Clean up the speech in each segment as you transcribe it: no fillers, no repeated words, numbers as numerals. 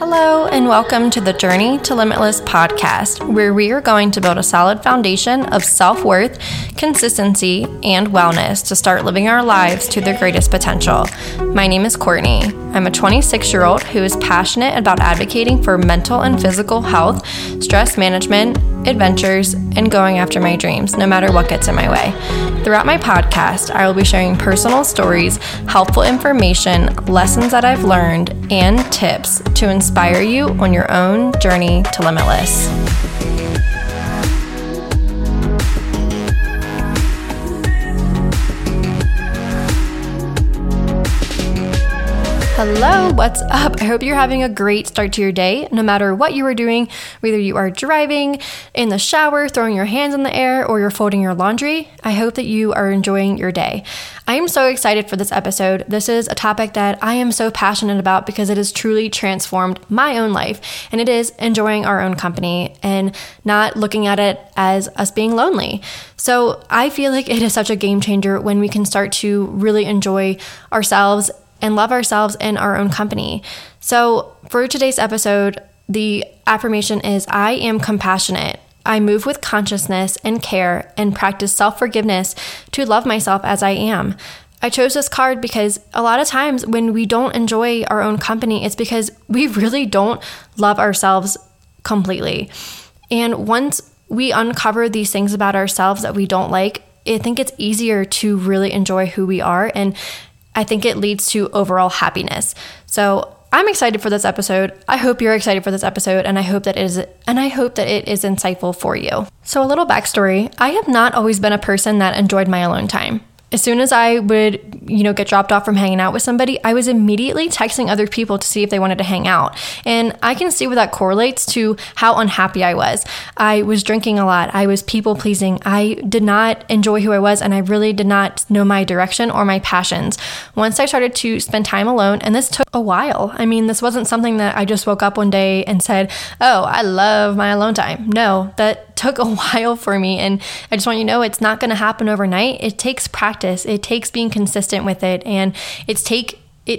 Hello, and welcome to the Journey to Limitless podcast, where we are going to build a solid foundation of self-worth, consistency, and wellness to start living our lives to their greatest potential. My name is Courtney. I'm a 26-year-old who is passionate about advocating for mental and physical health, stress management, adventures, and going after my dreams, no matter what gets in my way. Throughout my podcast, I will be sharing personal stories, helpful information, lessons that I've learned, and tips to inspire you on your own journey to limitless. Hello, what's up? I hope you're having a great start to your day, no matter what you are doing, whether you are driving, in the shower, throwing your hands in the air, or you're folding your laundry. I hope that you are enjoying your day. I am so excited for this episode. This is a topic that I am so passionate about because it has truly transformed my own life, and it is enjoying our own company and not looking at it as us being lonely. So I feel like it is such a game changer when we can start to really enjoy ourselves and love ourselves in our own company. So for today's episode, the affirmation is, I am compassionate. I move with consciousness and care and practice self-forgiveness to love myself as I am. I chose this card because a lot of times when we don't enjoy our own company, it's because we really don't love ourselves completely. And once we uncover these things about ourselves that we don't like, I think it's easier to really enjoy who we are, and I think it leads to overall happiness. So I'm excited for this episode. I hope you're excited for this episode, and I hope that it is insightful for you. So a little backstory. I have not always been a person that enjoyed my alone time. As soon as I would, get dropped off from hanging out with somebody, I was immediately texting other people to see if they wanted to hang out. And I can see where that correlates to how unhappy I was. I was drinking a lot. I was people pleasing. I did not enjoy who I was, and I really did not know my direction or my passions. Once I started to spend time alone, and this took a while. I mean, this wasn't something that I just woke up one day and said, oh, I love my alone time. No, that took a while for me. And I just want you to know, it's not going to happen overnight. It takes practice. It takes being consistent with it. And it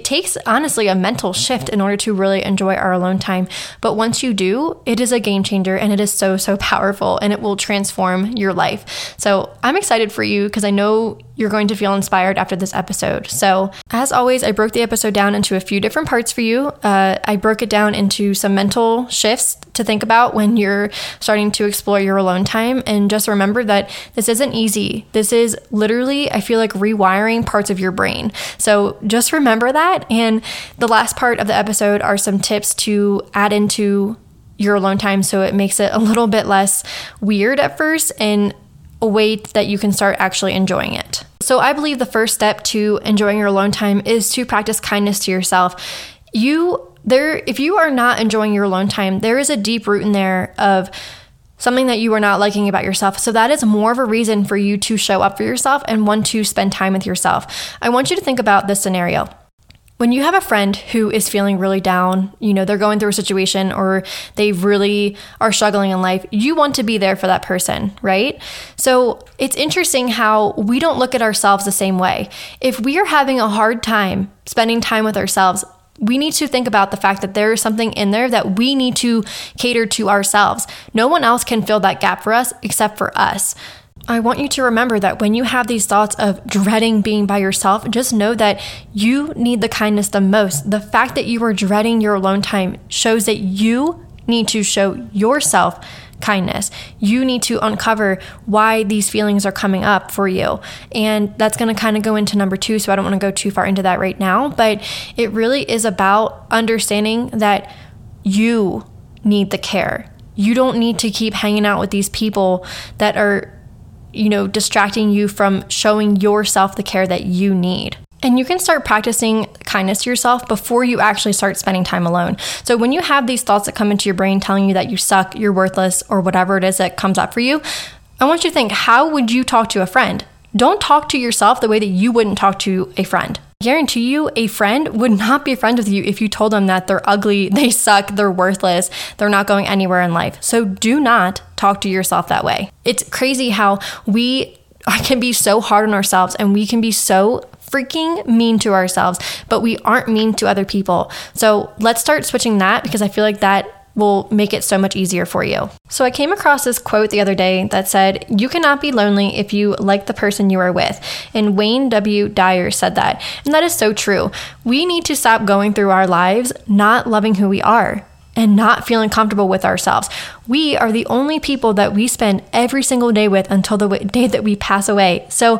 takes honestly a mental shift in order to really enjoy our alone time. But once you do, it is a game changer, and it is so, so powerful, and it will transform your life. So I'm excited for you because I know you're going to feel inspired after this episode. So as always, I broke the episode down into a few different parts for you. I broke it down into some mental shifts to think about when you're starting to explore your alone time. And just remember that this isn't easy. This is literally, I feel like, rewiring parts of your brain. So just remember that. And the last part of the episode are some tips to add into your alone time, so it makes it a little bit less weird at first and a way that you can start actually enjoying it. So I believe the first step to enjoying your alone time is to practice kindness to yourself. If you are not enjoying your alone time, there is a deep root in there of something that you are not liking about yourself. So that is more of a reason for you to show up for yourself and want to spend time with yourself. I want you to think about this scenario. When you have a friend who is feeling really down, they're going through a situation or they really are struggling in life, you want to be there for that person, right? So it's interesting how we don't look at ourselves the same way. If we are having a hard time spending time with ourselves, we need to think about the fact that there is something in there that we need to cater to ourselves. No one else can fill that gap for us except for us. I want you to remember that when you have these thoughts of dreading being by yourself, just know that you need the kindness the most. The fact that you are dreading your alone time shows that you need to show yourself kindness. You need to uncover why these feelings are coming up for you. And that's going to kind of go into number two, so I don't want to go too far into that right now. But it really is about understanding that you need the care. You don't need to keep hanging out with these people that are distracting you from showing yourself the care that you need. And you can start practicing kindness to yourself before you actually start spending time alone. So when you have these thoughts that come into your brain telling you that you suck, you're worthless, or whatever it is that comes up for you, I want you to think, how would you talk to a friend? Don't talk to yourself the way that you wouldn't talk to a friend. I guarantee you a friend would not be a friend with you if you told them that they're ugly, they suck, they're worthless, they're not going anywhere in life. So do not talk to yourself that way. It's crazy how we I can be so hard on ourselves, and we can be so freaking mean to ourselves, but we aren't mean to other people. So let's start switching that, because I feel like that will make it so much easier for you. So I came across this quote the other day that said, "You cannot be lonely if you like the person you are with." And Wayne W. Dyer said that. And that is so true. We need to stop going through our lives not loving who we are and not feeling comfortable with ourselves. We are the only people that we spend every single day with until the day that we pass away. So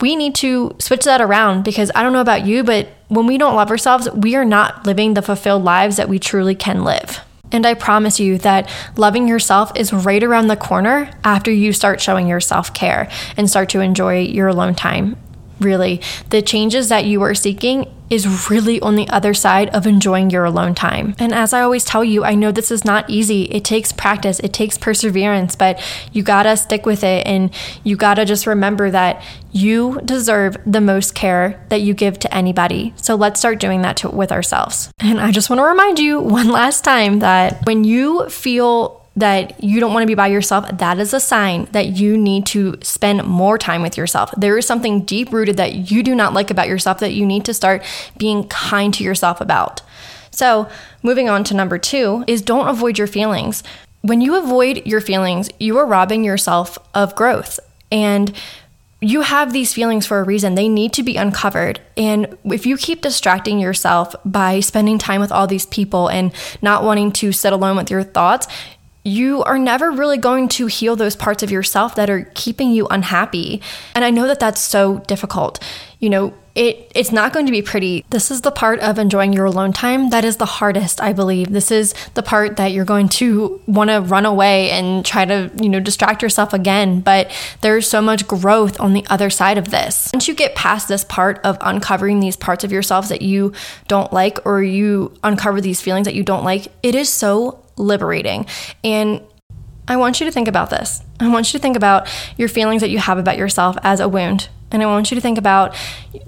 we need to switch that around, because I don't know about you, but when we don't love ourselves, we are not living the fulfilled lives that we truly can live. And I promise you that loving yourself is right around the corner after you start showing your self-care and start to enjoy your alone time. Really, the changes that you are seeking is really on the other side of enjoying your alone time. And as I always tell you, I know this is not easy. It takes practice, it takes perseverance, but you gotta stick with it, and you gotta just remember that you deserve the most care that you give to anybody. So let's start doing that with ourselves. And I just wanna remind you one last time that when you feel that you don't want to be by yourself, that is a sign that you need to spend more time with yourself. There is something deep-rooted that you do not like about yourself that you need to start being kind to yourself about. So moving on to number 2 is, don't avoid your feelings. When you avoid your feelings, you are robbing yourself of growth. And you have these feelings for a reason. They need to be uncovered. And if you keep distracting yourself by spending time with all these people and not wanting to sit alone with your thoughts, you are never really going to heal those parts of yourself that are keeping you unhappy. And I know that that's so difficult. You know, it's not going to be pretty. This is the part of enjoying your alone time that is the hardest, I believe. This is the part that you're going to want to run away and try to, distract yourself again. But there's so much growth on the other side of this. Once you get past this part of uncovering these parts of yourselves that you don't like, or you uncover these feelings that you don't like, it is so liberating. And I want you to think about this. I want you to think about your feelings that you have about yourself as a wound. And I want you to think about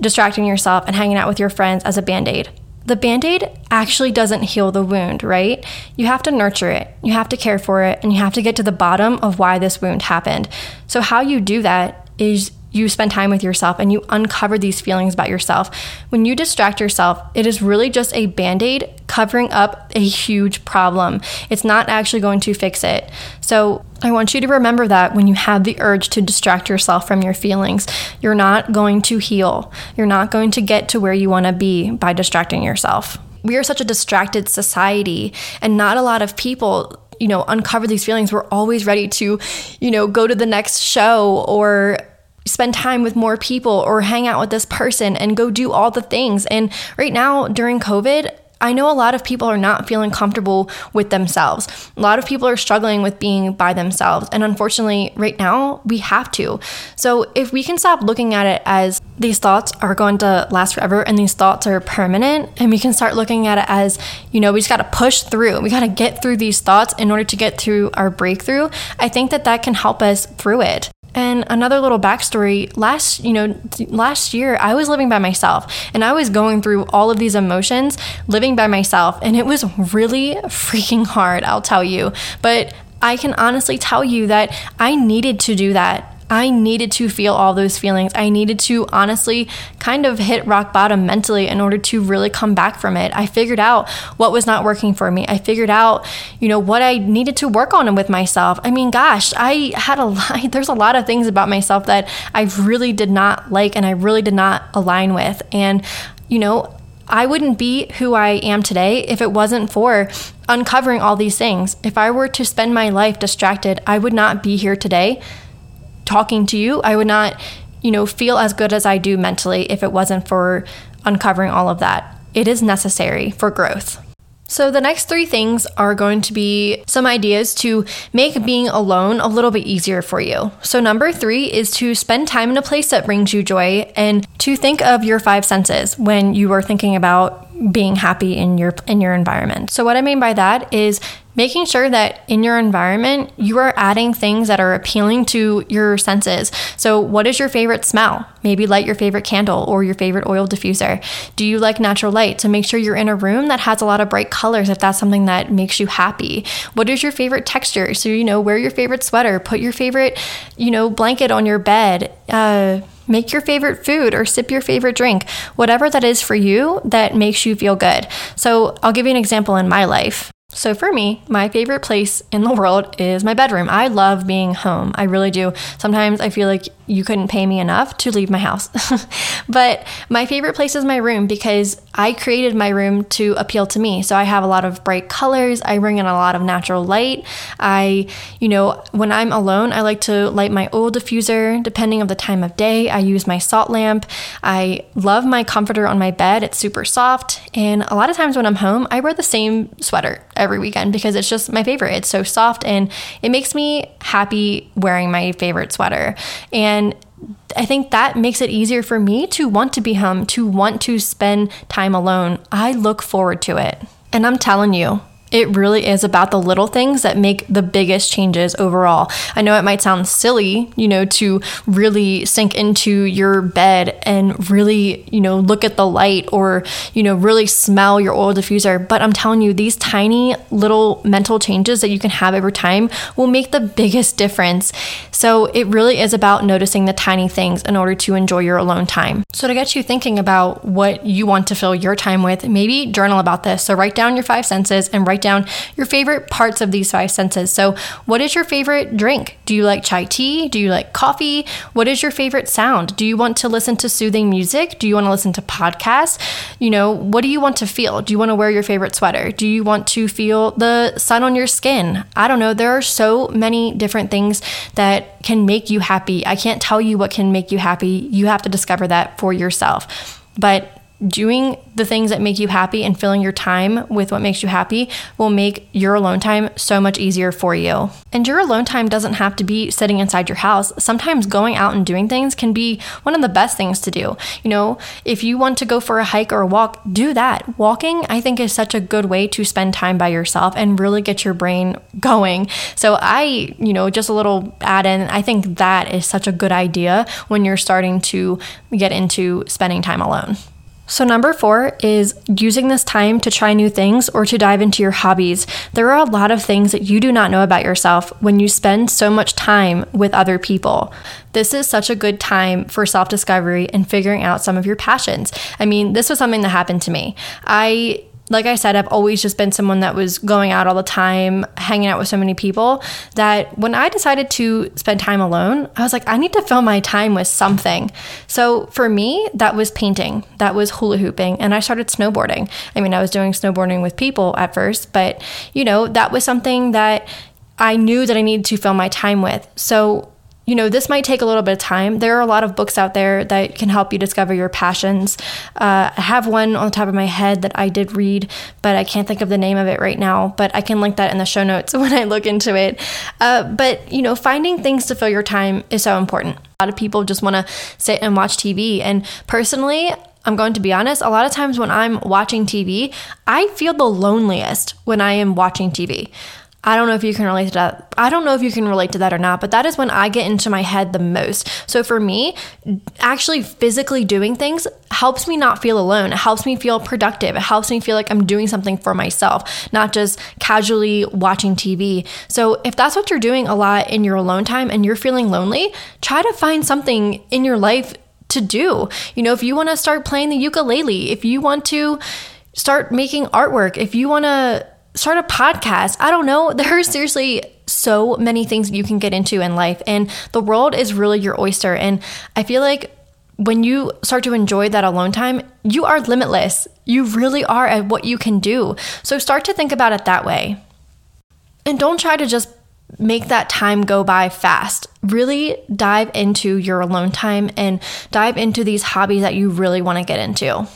distracting yourself and hanging out with your friends as a Band-Aid. The Band-Aid actually doesn't heal the wound, right? You have to nurture it, you have to care for it, and you have to get to the bottom of why this wound happened. So how you do that is you spend time with yourself and you uncover these feelings about yourself. When you distract yourself, it is really just a Band-Aid covering up a huge problem. It's not actually going to fix it. So I want you to remember that when you have the urge to distract yourself from your feelings, you're not going to heal. You're not going to get to where you want to be by distracting yourself. We are such a distracted society, and not a lot of people uncover these feelings. We're always ready to, go to the next show, or spend time with more people, or hang out with this person and go do all the things. And right now during COVID, I know a lot of people are not feeling comfortable with themselves. A lot of people are struggling with being by themselves. And unfortunately, right now, we have to. So if we can stop looking at it as these thoughts are going to last forever and these thoughts are permanent, and we can start looking at it as, we just got to push through. We got to get through these thoughts in order to get through our breakthrough. I think that can help us through it. And another little backstory, last year I was living by myself, and I was going through all of these emotions living by myself, and it was really freaking hard, I'll tell you. But I can honestly tell you that I needed to do that. I needed to feel all those feelings. I needed to honestly kind of hit rock bottom mentally in order to really come back from it. I figured out what was not working for me. I figured out, what I needed to work on with myself. I mean, gosh, there's a lot of things about myself that I really did not like and I really did not align with. And, I wouldn't be who I am today if it wasn't for uncovering all these things. If I were to spend my life distracted, I would not be here today talking to you. I would not, feel as good as I do mentally if it wasn't for uncovering all of that. It is necessary for growth. So the next 3 things are going to be some ideas to make being alone a little bit easier for you. So number 3 is to spend time in a place that brings you joy, and to think of your 5 senses when you are thinking about being happy in your environment. So what I mean by that is making sure that in your environment, you are adding things that are appealing to your senses. So what is your favorite smell? Maybe light your favorite candle or your favorite oil diffuser. Do you like natural light? So make sure you're in a room that has a lot of bright colors if that's something that makes you happy. What is your favorite texture? So, wear your favorite sweater, put your favorite, blanket on your bed, make your favorite food or sip your favorite drink, whatever that is for you that makes you feel good. So I'll give you an example in my life. So for me, my favorite place in the world is my bedroom. I love being home. I really do. Sometimes I feel like you couldn't pay me enough to leave my house. But my favorite place is my room because I created my room to appeal to me. So I have a lot of bright colors. I bring in a lot of natural light. When I'm alone, I like to light my oil diffuser. Depending on the time of day, I use my salt lamp. I love my comforter on my bed. It's super soft. And a lot of times when I'm home, I wear the same sweater every weekend because it's just my favorite. It's so soft and it makes me happy wearing my favorite sweater. And I think that makes it easier for me to want to be home, to want to spend time alone. I look forward to it. And I'm telling you, it really is about the little things that make the biggest changes overall. I know it might sound silly, to really sink into your bed and really, look at the light or, really smell your oil diffuser. But I'm telling you, these tiny little mental changes that you can have over time will make the biggest difference. So it really is about noticing the tiny things in order to enjoy your alone time. So to get you thinking about what you want to fill your time with, maybe journal about this. So write down your five senses and write down your favorite parts of these five senses. So what is your favorite drink? Do you like chai tea? Do you like coffee? What is your favorite sound? Do you want to listen to soothing music? Do you want to listen to podcasts? What do you want to feel? Do you want to wear your favorite sweater? Do you want to feel the sun on your skin? I don't know. There are so many different things that can make you happy. I can't tell you what can make you happy. You have to discover that for yourself. But doing the things that make you happy and filling your time with what makes you happy will make your alone time so much easier for you. And your alone time doesn't have to be sitting inside your house. Sometimes going out and doing things can be one of the best things to do. If you want to go for a hike or a walk, do that. Walking, I think, is such a good way to spend time by yourself and really get your brain going. So I, just a little add in, I think that is such a good idea when you're starting to get into spending time alone. So number 4 is using this time to try new things or to dive into your hobbies. There are a lot of things that you do not know about yourself when you spend so much time with other people. This is such a good time for self-discovery and figuring out some of your passions. I mean, this was something that happened to me. Like I said, I've always just been someone that was going out all the time, hanging out with so many people, that when I decided to spend time alone, I was like, I need to fill my time with something. So for me, that was painting, that was hula hooping, and I started snowboarding. I mean, I was doing snowboarding with people at first, but that was something that I knew that I needed to fill my time with. So this might take a little bit of time. There are a lot of books out there that can help you discover your passions. I have one on the top of my head that I did read, but I can't think of the name of it right now, but I can link that in the show notes when I look into it. But finding things to fill your time is so important. A lot of people just want to sit and watch TV. And personally, I'm going to be honest, a lot of times when I'm watching TV, I feel the loneliest when I am watching TV. I don't know if you can relate to that. I don't know if you can relate to that or not, but that is when I get into my head the most. So for me, actually physically doing things helps me not feel alone. It helps me feel productive. It helps me feel like I'm doing something for myself, not just casually watching TV. So if that's what you're doing a lot in your alone time and you're feeling lonely, try to find something in your life to do. If you want to start playing the ukulele, if you want to start making artwork, if you want to start a podcast. I don't know. There are seriously so many things you can get into in life, and the world is really your oyster. And I feel like when you start to enjoy that alone time, you are limitless. You really are at what you can do. So start to think about it that way. And don't try to just make that time go by fast. Really dive into your alone time and dive into these hobbies that you really want to get into.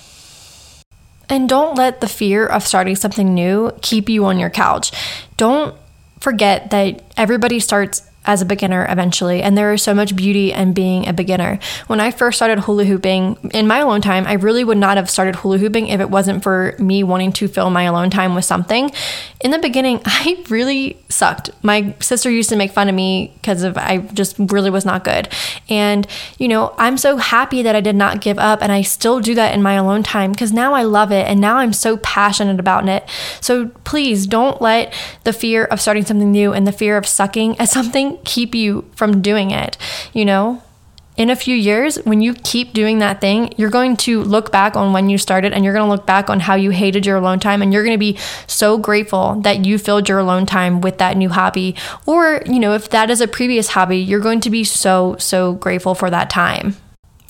And don't let the fear of starting something new keep you on your couch. Don't forget that everybody starts as a beginner eventually. And there is so much beauty in being a beginner. When I first started hula hooping in my alone time, I really would not have started hula hooping if it wasn't for me wanting to fill my alone time with something. In the beginning, I really sucked. My sister used to make fun of me because I just really was not good. And, you know, I'm so happy that I did not give up, and I still do that in my alone time because now I love it and now I'm so passionate about it. So please don't let the fear of starting something new and the fear of sucking at something keep you from doing it. You know, in a few years, when you keep doing that thing, you're going to look back on when you started, and you're going to look back on how you hated your alone time, and you're going to be so grateful that you filled your alone time with that new hobby. Or, you know, if that is a previous hobby, you're going to be so grateful for that time.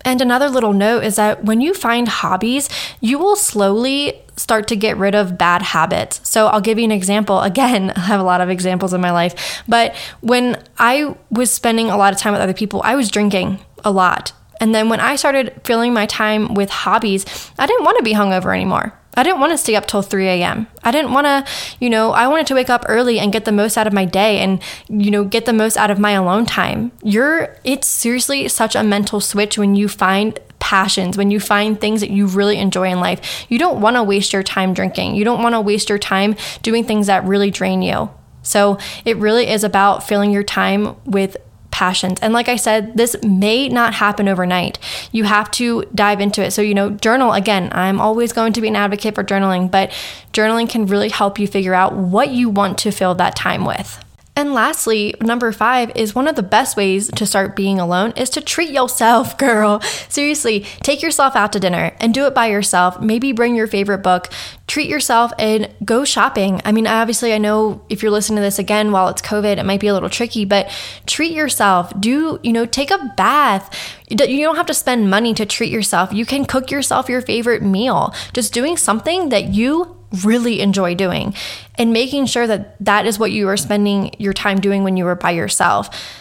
And another little note is that when you find hobbies, you will slowly start to get rid of bad habits. So I'll give you an example. Again, I have a lot of examples in my life, but when I was spending a lot of time with other people, I was drinking a lot. And then when I started filling my time with hobbies, I didn't want to be hungover anymore. I didn't want to stay up till 3 a.m. I didn't want to, you know, I wanted to wake up early and get the most out of my day and, you know, get the most out of my alone time. It's seriously such a mental switch when you find passions, when you find things that you really enjoy in life. You don't want to waste your time drinking. You don't want to waste your time doing things that really drain you. So it really is about filling your time with passions. And like I said, this may not happen overnight. You have to dive into it. So, you know, journal, again, I'm always going to be an advocate for journaling, but journaling can really help you figure out what you want to fill that time with. And lastly, number 5 is one of the best ways to start being alone is to treat yourself, girl. Seriously, take yourself out to dinner and do it by yourself. Maybe bring your favorite book, treat yourself, and go shopping. I mean, obviously, I know if you're listening to this again while it's COVID, it might be a little tricky, but treat yourself. Do, you know, take a bath. You don't have to spend money to treat yourself. You can cook yourself your favorite meal. Just doing something that you really enjoy doing and making sure that that is what you are spending your time doing when you were by yourself.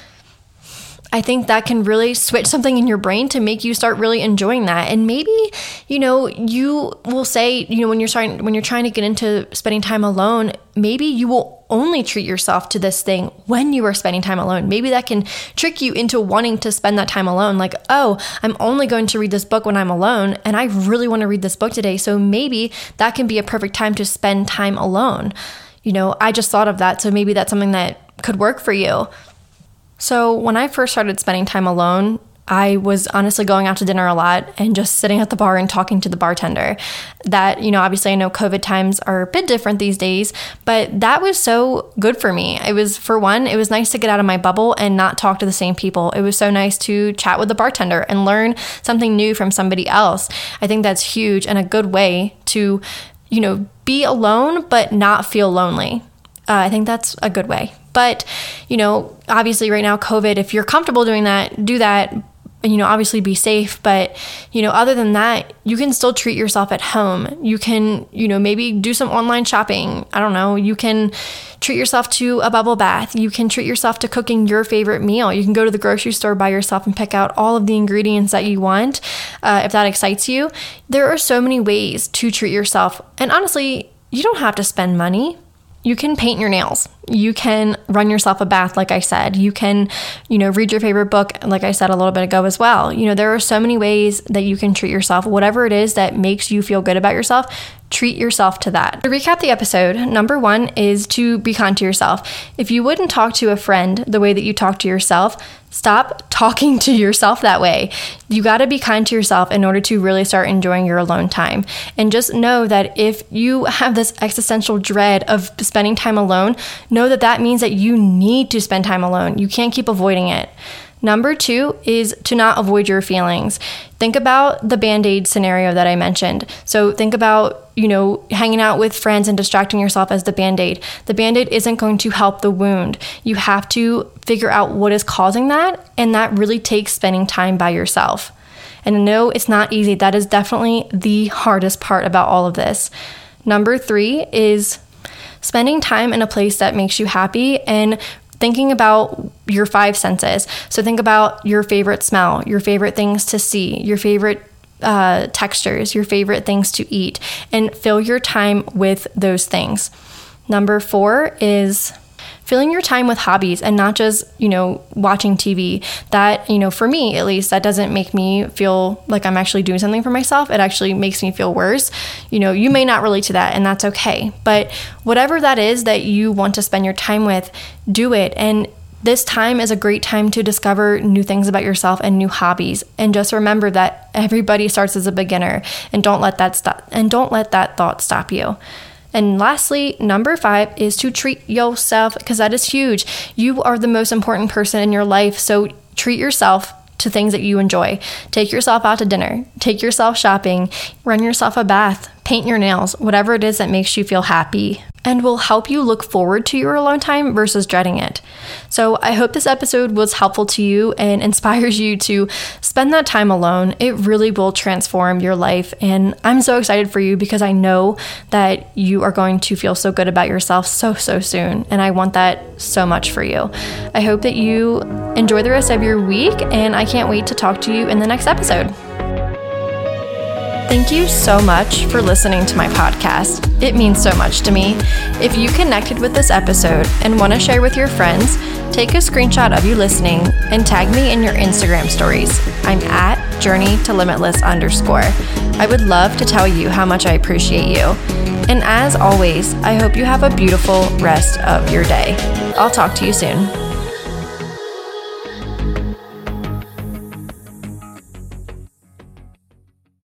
I think that can really switch something in your brain to make you start really enjoying that. And maybe, you know, you will say, you know, when you're trying to get into spending time alone, maybe you will only treat yourself to this thing when you are spending time alone. Maybe that can trick you into wanting to spend that time alone. Like, oh, I'm only going to read this book when I'm alone, and I really want to read this book today. So maybe that can be a perfect time to spend time alone. You know, I just thought of that. So maybe that's something that could work for you. So when I first started spending time alone, I was honestly going out to dinner a lot and just sitting at the bar and talking to the bartender. That, you know, obviously I know COVID times are a bit different these days, but that was so good for me. It was, for one, it was nice to get out of my bubble and not talk to the same people. It was so nice to chat with the bartender and learn something new from somebody else. I think that's huge and a good way to, you know, be alone but not feel lonely. I think that's a good way. But, you know, obviously right now, COVID, if you're comfortable doing that, do that. And, you know, obviously be safe. But, you know, other than that, you can still treat yourself at home. You can, you know, maybe do some online shopping. I don't know. You can treat yourself to a bubble bath. You can treat yourself to cooking your favorite meal. You can go to the grocery store by yourself and pick out all of the ingredients that you want, if that excites you. There are so many ways to treat yourself. And honestly, you don't have to spend money. You can paint your nails. You can run yourself a bath, like I said. You can, you know, read your favorite book, like I said a little bit ago as well. You know, there are so many ways that you can treat yourself. Whatever it is that makes you feel good about yourself, treat yourself to that. To recap the episode, number 1 is to be kind to yourself. If you wouldn't talk to a friend the way that you talk to yourself, stop talking to yourself that way. You got to be kind to yourself in order to really start enjoying your alone time. And just know that if you have this existential dread of spending time alone, know that that means that you need to spend time alone. You can't keep avoiding it. Number 2 is to not avoid your feelings. Think about the Band-Aid scenario that I mentioned. So think about, you know, hanging out with friends and distracting yourself as the Band-Aid. The Band-Aid isn't going to help the wound. You have to figure out what is causing that, and that really takes spending time by yourself. And no, it's not easy. That is definitely the hardest part about all of this. Number 3 is spending time in a place that makes you happy and thinking about your 5 senses. So think about your favorite smell, your favorite things to see, your favorite textures, your favorite things to eat, and fill your time with those things. Number 4 is filling your time with hobbies and not just, watching TV. That, for me at least, that doesn't make me feel like I'm actually doing something for myself. It actually makes me feel worse. You may not relate to that, and that's okay. But whatever that is that you want to spend your time with, do it. And this time is a great time to discover new things about yourself and new hobbies. And just remember that everybody starts as a beginner, and don't let that thought stop you. And lastly, number 5 is to treat yourself, because that is huge. You are the most important person in your life. So treat yourself to things that you enjoy. Take yourself out to dinner, take yourself shopping, run yourself a bath, paint your nails, whatever it is that makes you feel happy and will help you look forward to your alone time versus dreading it. So I hope this episode was helpful to you and inspires you to spend that time alone. It really will transform your life. And I'm so excited for you, because I know that you are going to feel so good about yourself so soon. And I want that so much for you. I hope that you enjoy the rest of your week, and I can't wait to talk to you in the next episode. Thank you so much for listening to my podcast. It means so much to me. If you connected with this episode and want to share with your friends, take a screenshot of you listening and tag me in your Instagram stories. I'm at journeytolimitless_. I would love to tell you how much I appreciate you. And as always, I hope you have a beautiful rest of your day. I'll talk to you soon.